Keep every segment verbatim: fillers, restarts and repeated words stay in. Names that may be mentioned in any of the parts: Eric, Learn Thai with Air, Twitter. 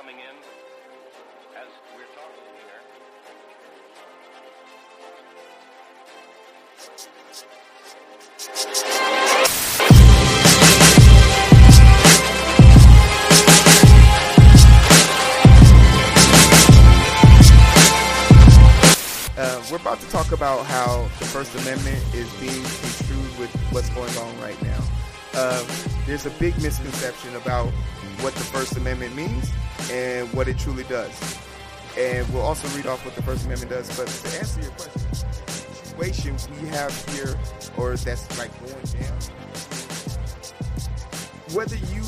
coming in as we're talking here. Uh, we're about to talk about how the First Amendment is being construed with what's going on right now. Uh, there's a big misconception about what the First Amendment means and what it truly does. And we'll also read off what the First Amendment does. But to answer your question, the situation we have here, or that's like going down, whether you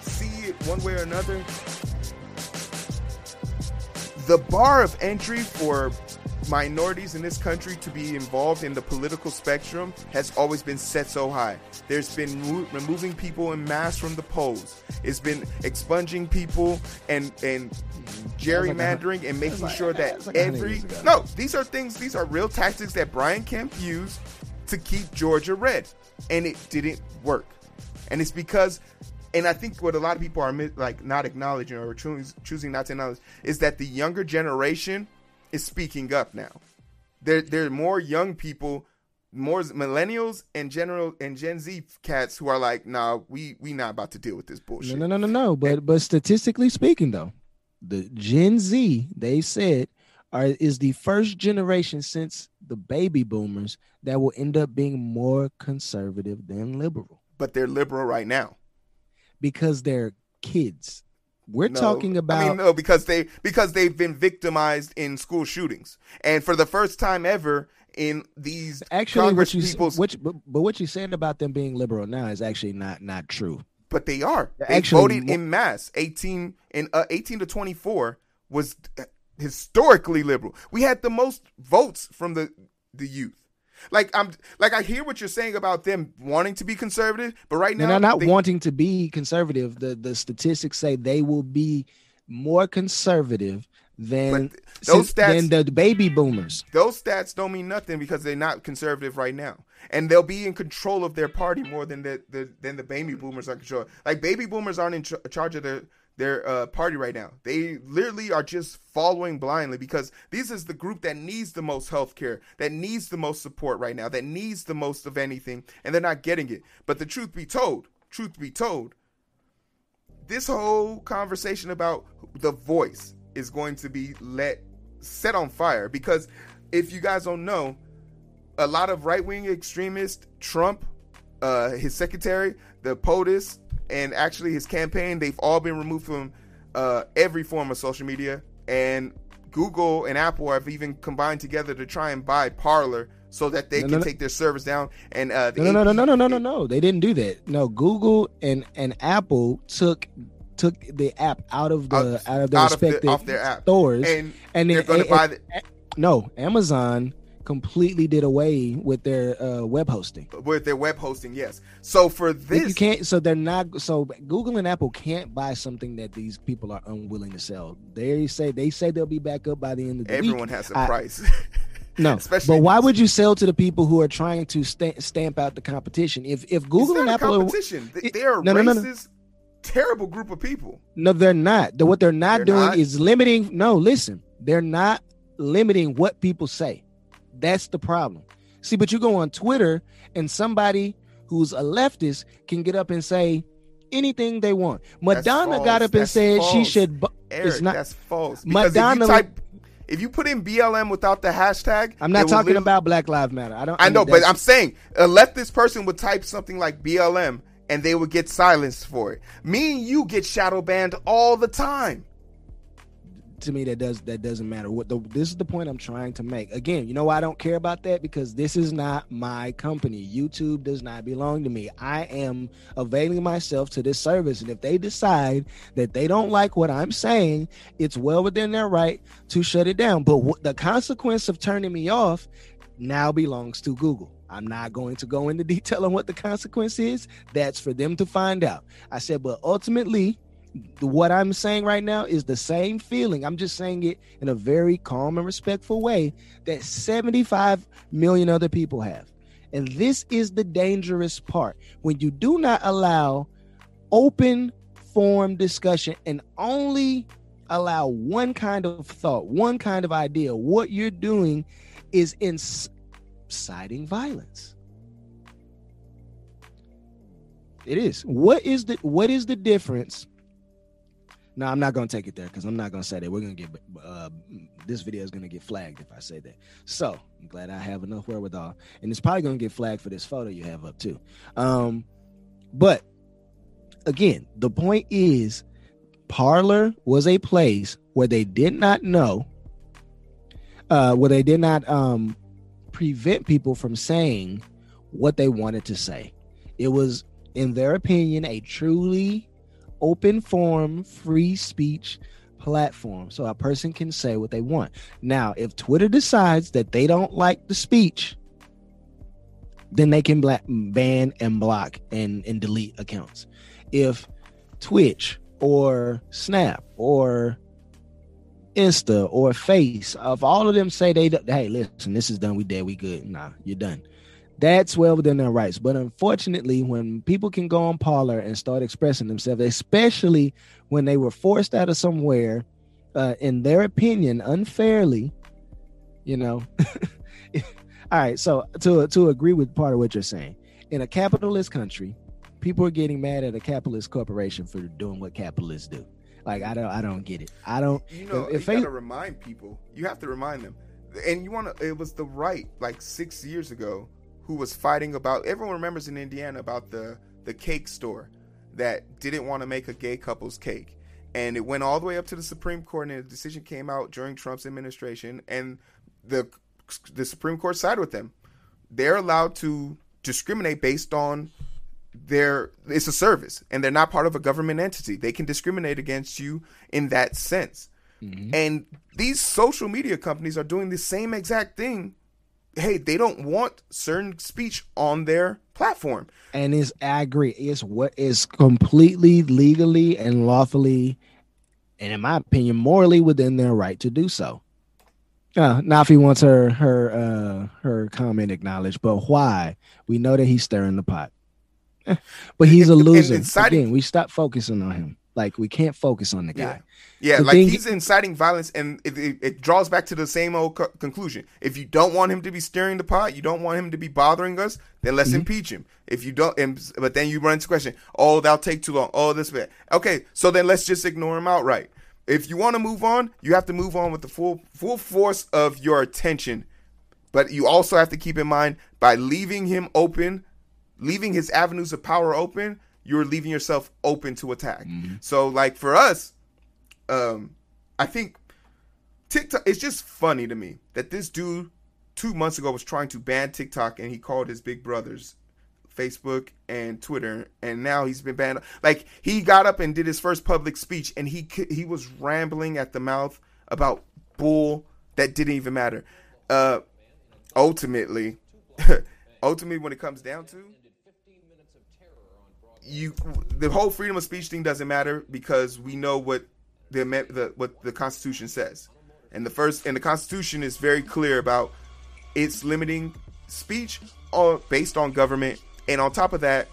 see it one way or another, the bar of entry for minorities in this country to be involved in the political spectrum has always been set so high. There's been remo- removing people en masse from the polls. It's been expunging people and and gerrymandering and making like, sure that like every no these are things these are real tactics that Brian Kemp used to keep Georgia red, and it didn't work. And it's because, and I think what a lot of people are like not acknowledging or choos- choosing not to acknowledge is that the younger generation is speaking up now. There, there are more young people, more millennials and general and Gen Z cats who are like, nah, we we not about to deal with this bullshit. No, no, no, no, no. But and, but statistically speaking, though, the Gen Z, they said, are is the first generation since the baby boomers that will end up being more conservative than liberal. But they're liberal right now because they're kids. We're no, talking about I mean, no, because they because they've been victimized in school shootings, and for the first time ever in these actually, Congress what you people's... which but, but what you're saying about them being liberal now is actually not not true. But they are. They actually, voted in mass. Eighteen and uh, eighteen to twenty four was historically liberal. We had the most votes from the the youth. Like I'm like I hear what you're saying about them wanting to be conservative, but right now they're not they, wanting to be conservative. The the statistics say they will be more conservative than those since, stats, than the baby boomers. Those stats don't mean nothing because they're not conservative right now, and they'll be in control of their party more than the, the than the baby boomers are in control. Like baby boomers aren't in tra- charge of their their uh, party right now. They literally are just following blindly because this is the group that needs the most healthcare, that needs the most support right now, that needs the most of anything, and they're not getting it. But the truth be told, truth be told, this whole conversation about the voice is going to be let set on fire because if you guys don't know, a lot of right-wing extremists, Trump, uh, his secretary, the POTUS, and actually his campaign, they've all been removed from uh, every form of social media. And Google and Apple have even combined together to try and buy Parler so that they no, can no, take their service down. And uh, the no, no, no, no, no, no, no, no, they didn't do that. No, Google and, and Apple took took the app out of the out, out of their out respective of the, off their app. stores, and, and they're going to buy the. No, Amazon completely did away with their uh, web hosting. With their web hosting, yes. So for this, if you can't. So they're not. So Google and Apple can't buy something that these people are unwilling to sell. They say they say they'll be back up by the end of the Everyone week. Everyone has a I, price. No, especially but why would you sell to the people who are trying to st- stamp out the competition? If if Google and Apple competition, are, it, they are no, racist. No, no, no. Terrible group of people. No, they're not. The, what they're not they're doing not. is limiting. No, listen, they're not limiting what people say. That's the problem. See, but you go on Twitter and somebody who's a leftist can get up and say anything they want. Madonna got up and that's said false. she should. Bu- Eric, it's not that's false. Because Madonna. If you, type, if you put in B L M without the hashtag, I'm not talking live, about Black Lives Matter. I don't. I, I mean, know, but I'm saying a leftist person would type something like B L M and they would get silenced for it. Me and you get shadow banned all the time. To me, that does that doesn't matter. What the, this is the point I'm trying to make. Again, you know why I don't care about that? Because this is not my company. YouTube does not belong to me. I am availing myself to this service, and if they decide that they don't like what I'm saying, it's well within their right to shut it down. But what, the consequence of turning me off now belongs to Google. I'm not going to go into detail on what the consequence is. That's for them to find out. I said, but ultimately, what I'm saying right now is the same feeling. I'm just saying it in a very calm and respectful way that seventy-five million other people have. And this is the dangerous part. When you do not allow open informed discussion and only allow one kind of thought, one kind of idea, what you're doing is inciting violence. It is. What is the what is the difference? No, I'm not going to take it there because I'm not going to say that. We're going to get uh, this video is going to get flagged if I say that. So I'm glad I have enough wherewithal, and it's probably going to get flagged for this photo you have up too. Um, but again, the point is, Parler was a place where they did not know, uh, where they did not um, prevent people from saying what they wanted to say. It was, in their opinion, a truly open form, free speech platform. So a person can say what they want. Now, if Twitter decides that they don't like the speech, then they can black, ban and block and, and delete accounts. If Twitch or Snap or Insta or Face, if all of them say, they, hey, listen, this is done, we dead, we good. Nah, you're done. That's well within their rights. But unfortunately, when people can go on Parler and start expressing themselves, especially when they were forced out of somewhere, uh, in their opinion, unfairly, you know. All right. So to to agree with part of what you're saying, in a capitalist country, people are getting mad at a capitalist corporation for doing what capitalists do. Like, I don't I don't get it. I don't. You know, if you got to remind people, you have to remind them. And you want to, it was the right, like six years ago, who was fighting about, everyone remembers in Indiana about the, the cake store that didn't want to make a gay couple's cake. And it went all the way up to the Supreme Court, and a decision came out during Trump's administration, and the the Supreme Court sided with them. They're allowed to discriminate based on their, it's a service, and they're not part of a government entity. They can discriminate against you in that sense. Mm-hmm. And these social media companies are doing the same exact thing. Hey, they don't want certain speech on their platform. And it's, I agree, it's what is completely legally and lawfully, and in my opinion, morally within their right to do so. Uh, Nafi wants her her uh, her comment acknowledged, but why? We know that he's stirring the pot. But he's a loser. And inciting, again, we stopped focusing on him. Like, we can't focus on the guy. Yeah, yeah the like thing, he's inciting violence, and it, it, it draws back to the same old co- conclusion. If you don't want him to be stirring the pot, you don't want him to be bothering us, then let's mm-hmm. impeach him. If you don't, and, but then you run into the question, oh, that'll take too long. Oh, this bad. Okay, so then let's just ignore him outright. If you want to move on, you have to move on with the full full force of your attention. But you also have to keep in mind, by leaving him open, leaving his avenues of power open, you're leaving yourself open to attack. Mm-hmm. So, like, for us, um, I think TikTok, it's just funny to me that this dude two months ago was trying to ban TikTok, and he called his big brothers Facebook and Twitter, and now he's been banned. Like, he got up and did his first public speech, and he he was rambling at the mouth about bull that didn't even matter. Uh, ultimately, ultimately, when it comes down to, You, the whole freedom of speech thing doesn't matter, because we know what the, the what the Constitution says, and the first and the Constitution is very clear about it's limiting speech all based on government. And on top of that,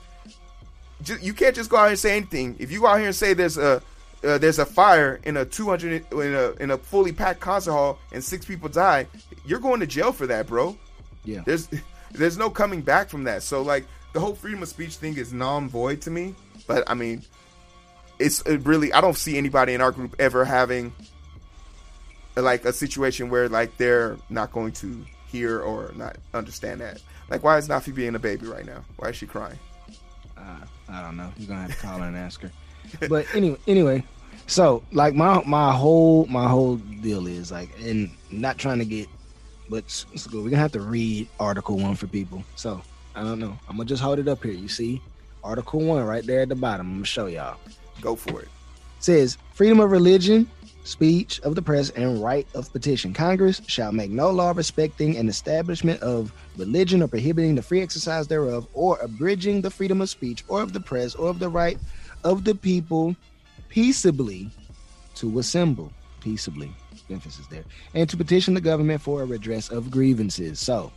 ju- you can't just go out here and say anything. If you go out here and say there's a uh, there's a fire in a two hundred in a in a fully packed concert hall and six people die, you're going to jail for that, bro. Yeah, there's there's no coming back from that. So like, the whole freedom of speech thing is null and void to me. But I mean, it's it really, I don't see anybody in our group ever having like a situation where like they're not going to hear or not understand that. Like, why is Nafi being a baby right now? Why is she crying? Uh, I don't know. You're gonna have to call her and ask her. But anyway, anyway, so like my my whole my whole deal is like, and not trying to get, but it's good. We're gonna have to read Article One for people. So. I don't know. I'm going to just hold it up here. You see? Article one right there at the bottom. I'm going to show y'all. Go for it. It says, freedom of religion, speech of the press, and right of petition. Congress shall make no law respecting an establishment of religion or prohibiting the free exercise thereof or abridging the freedom of speech or of the press or of the right of the people peaceably to assemble. Peaceably. Emphasis there. And to petition the government for a redress of grievances. So,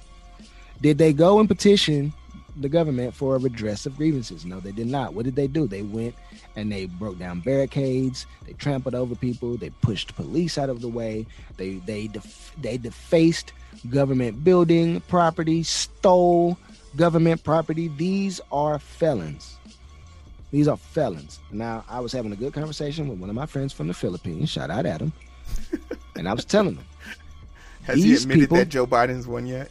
did they go and petition the government for a redress of grievances. No, they did not. What did they do? They went and they broke down barricades. They trampled over people. They pushed police out of the way. They they def- they defaced government building property, stole government property. These are felons. These are felons. Now, I was having a good conversation with one of my friends from the Philippines. Shout out at him. And I was telling him. Has he admitted people, that Joe Biden's won yet?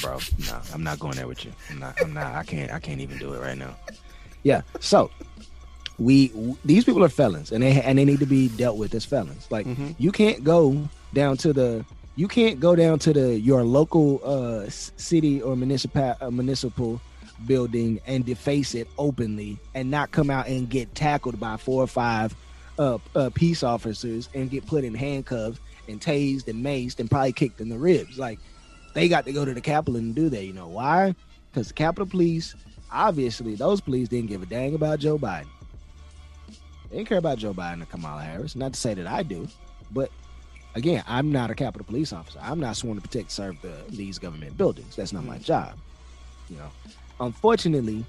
Bro, no, I'm not going there with you. I'm not, I'm not, I can't, I can't even do it right now. Yeah. So we, w- these people are felons and they, and they need to be dealt with as felons. Like mm-hmm. you can't go down to the, you can't go down to the, your local uh, city or municipal, uh, municipal building and deface it openly and not come out and get tackled by four or five uh, uh, peace officers and get put in handcuffs and tased and maced and probably kicked in the ribs. Like, they got to go to the Capitol and do that. You know why? Because the Capitol Police, obviously, those police didn't give a dang about Joe Biden. They didn't care about Joe Biden or Kamala Harris. Not to say that I do, but again, I'm not a Capitol Police officer. I'm not sworn to protect, serve the, these government buildings. That's not my job. You know, unfortunately,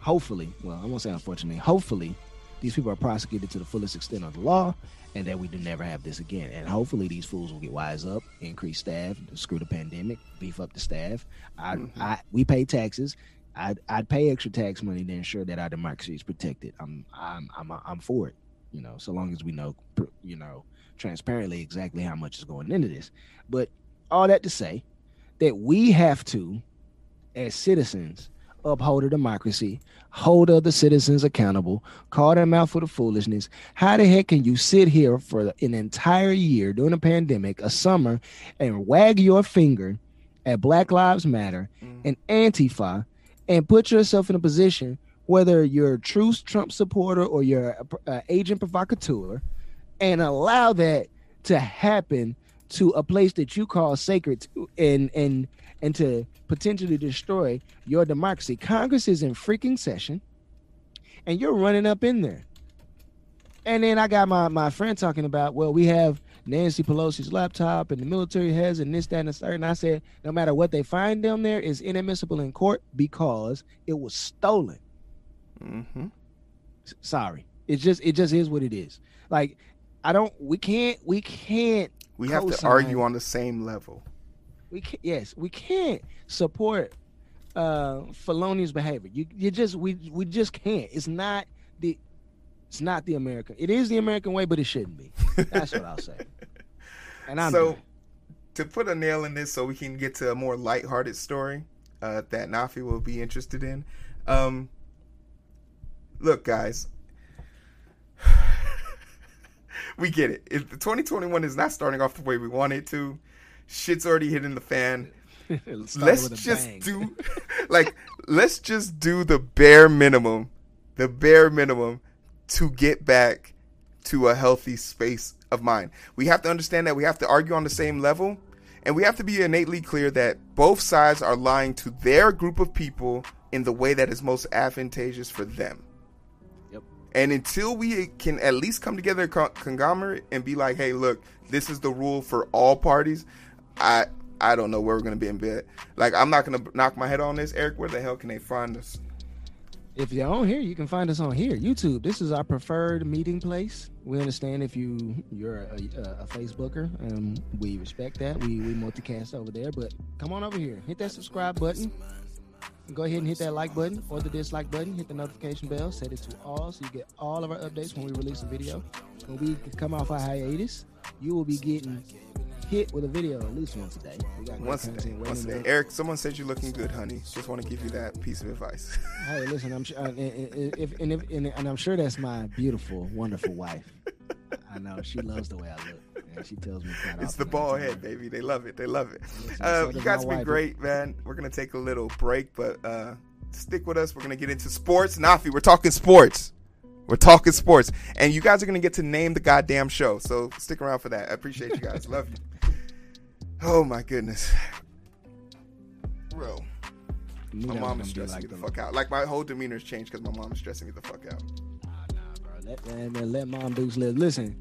hopefully, well, I won't say unfortunately, hopefully, these people are prosecuted to the fullest extent of the law, and that we do never have this again. And hopefully these fools will get wise up, increase staff, screw the pandemic, beef up the staff. I, mm-hmm. I, we pay taxes. I'd, I'd pay extra tax money to ensure that our democracy is protected. I'm, I'm, I'm, I'm for it. You know, so long as we know, you know, transparently exactly how much is going into this. But all that to say that we have to, as citizens, uphold a democracy, hold other citizens accountable, call them out for the foolishness. How the heck can you sit here for an entire year during a pandemic, a summer, and wag your finger at Black Lives Matter mm. and Antifa and put yourself in a position, whether you're a true Trump supporter or you're an agent provocateur, and allow that to happen to a place that you call sacred and and and to potentially destroy your democracy. Congress is in freaking session and you're running up in there. And then I got my, my friend talking about, well, we have Nancy Pelosi's laptop and the military has and this, that, and the third. And I said, no matter what they find down there is inadmissible in court because it was stolen. Mm-hmm. S- sorry. It's just, it just is what it is. Like, I don't, we can't, we can't. We co-sign. Have to argue on the same level. We can't, yes, we can't support uh, felonious behavior. You, you just, we, we just can't. It's not the, it's not the American. It is the American way, but it shouldn't be. That's what I'll say. And I'm so done. To put a nail in this, so we can get to a more lighthearted story uh, that Nafi will be interested in. Um, look, guys, we get it. If twenty twenty-one is not starting off the way we want it to. Shit's already hitting the fan. Let's just bang. do like let's just do the bare minimum, the bare minimum to get back to a healthy space of mind. We have to understand that we have to argue on the same level, and we have to be innately clear that both sides are lying to their group of people in the way that is most advantageous for them. Yep. And until we can at least come together con- conglomerate and be like, hey, look, this is the rule for all parties. I I don't know where we're going to be in bed. Like, I'm not going to knock my head on this. Eric, where the hell can they find us? If you're on here, you can find us on here. YouTube, this is our preferred meeting place. We understand if you, you're a, a, a Facebooker, and we respect that. We, we multicast over there, but come on over here. Hit that subscribe button. Go ahead and hit that like button or the dislike button. Hit the notification bell. Set it to all so you get all of our updates when we release a video. When we come off our hiatus, you will be getting hit with a video at least once a day. We got once a day. Once a day. Eric, someone said you're looking good, honey. Just want to give you that piece of advice. Hey, listen, I'm sure, uh, if, and, if, and, and I'm sure that's my beautiful, wonderful wife. I know she loves the way I look, and she tells me quite it's the bald head, baby. They love it. They love it. Listen, uh, so you guys have been great, man. We're gonna take a little break, but uh, stick with us. We're gonna get into sports. Nafi, we're talking sports. We're talking sports, and you guys are gonna get to name the goddamn show. So stick around for that. I appreciate you guys. Love you. Oh my goodness, bro. My mom is stressing like me the fuck out. Like my whole demeanor has changed because my mom is stressing me the fuck out. Nah, nah, bro. Let, let, let mom do live. Listen,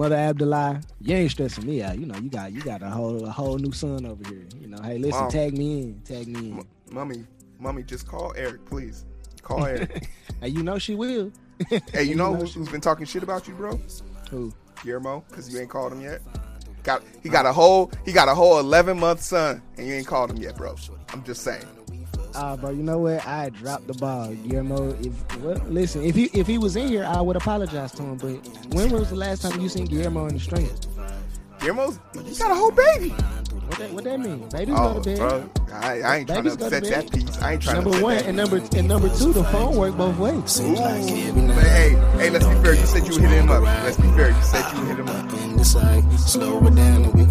Mother Abdullah, you ain't stressing me out. You know, you got you got a whole a whole new son over here. You know, hey, listen, Mom, tag me in, tag me in. M- mommy, mommy, just call Eric, please. Call Eric. Hey, you know she will. Hey, you know, you know who's been talking shit about you, bro? Who? Guillermo, because you ain't called him yet. Got he got a whole he got a whole eleven month son, and you ain't called him yet, bro. I'm just saying. Ah, uh, bro, you know what? I dropped the ball, Guillermo. If well, listen, if he if he was in here, I would apologize to him. But when was the last time you seen Guillermo in the stream? Guillermo's he got a whole baby. What that, what that mean? Babies oh, go to bed. Bro, I, I ain't Babies trying to upset that piece. I ain't trying number to upset that. Number one and number and number two, the phone worked both ways. Ooh. Hey, hey, let's be fair. You said you hit him up. Let's be fair. You said you hit him up.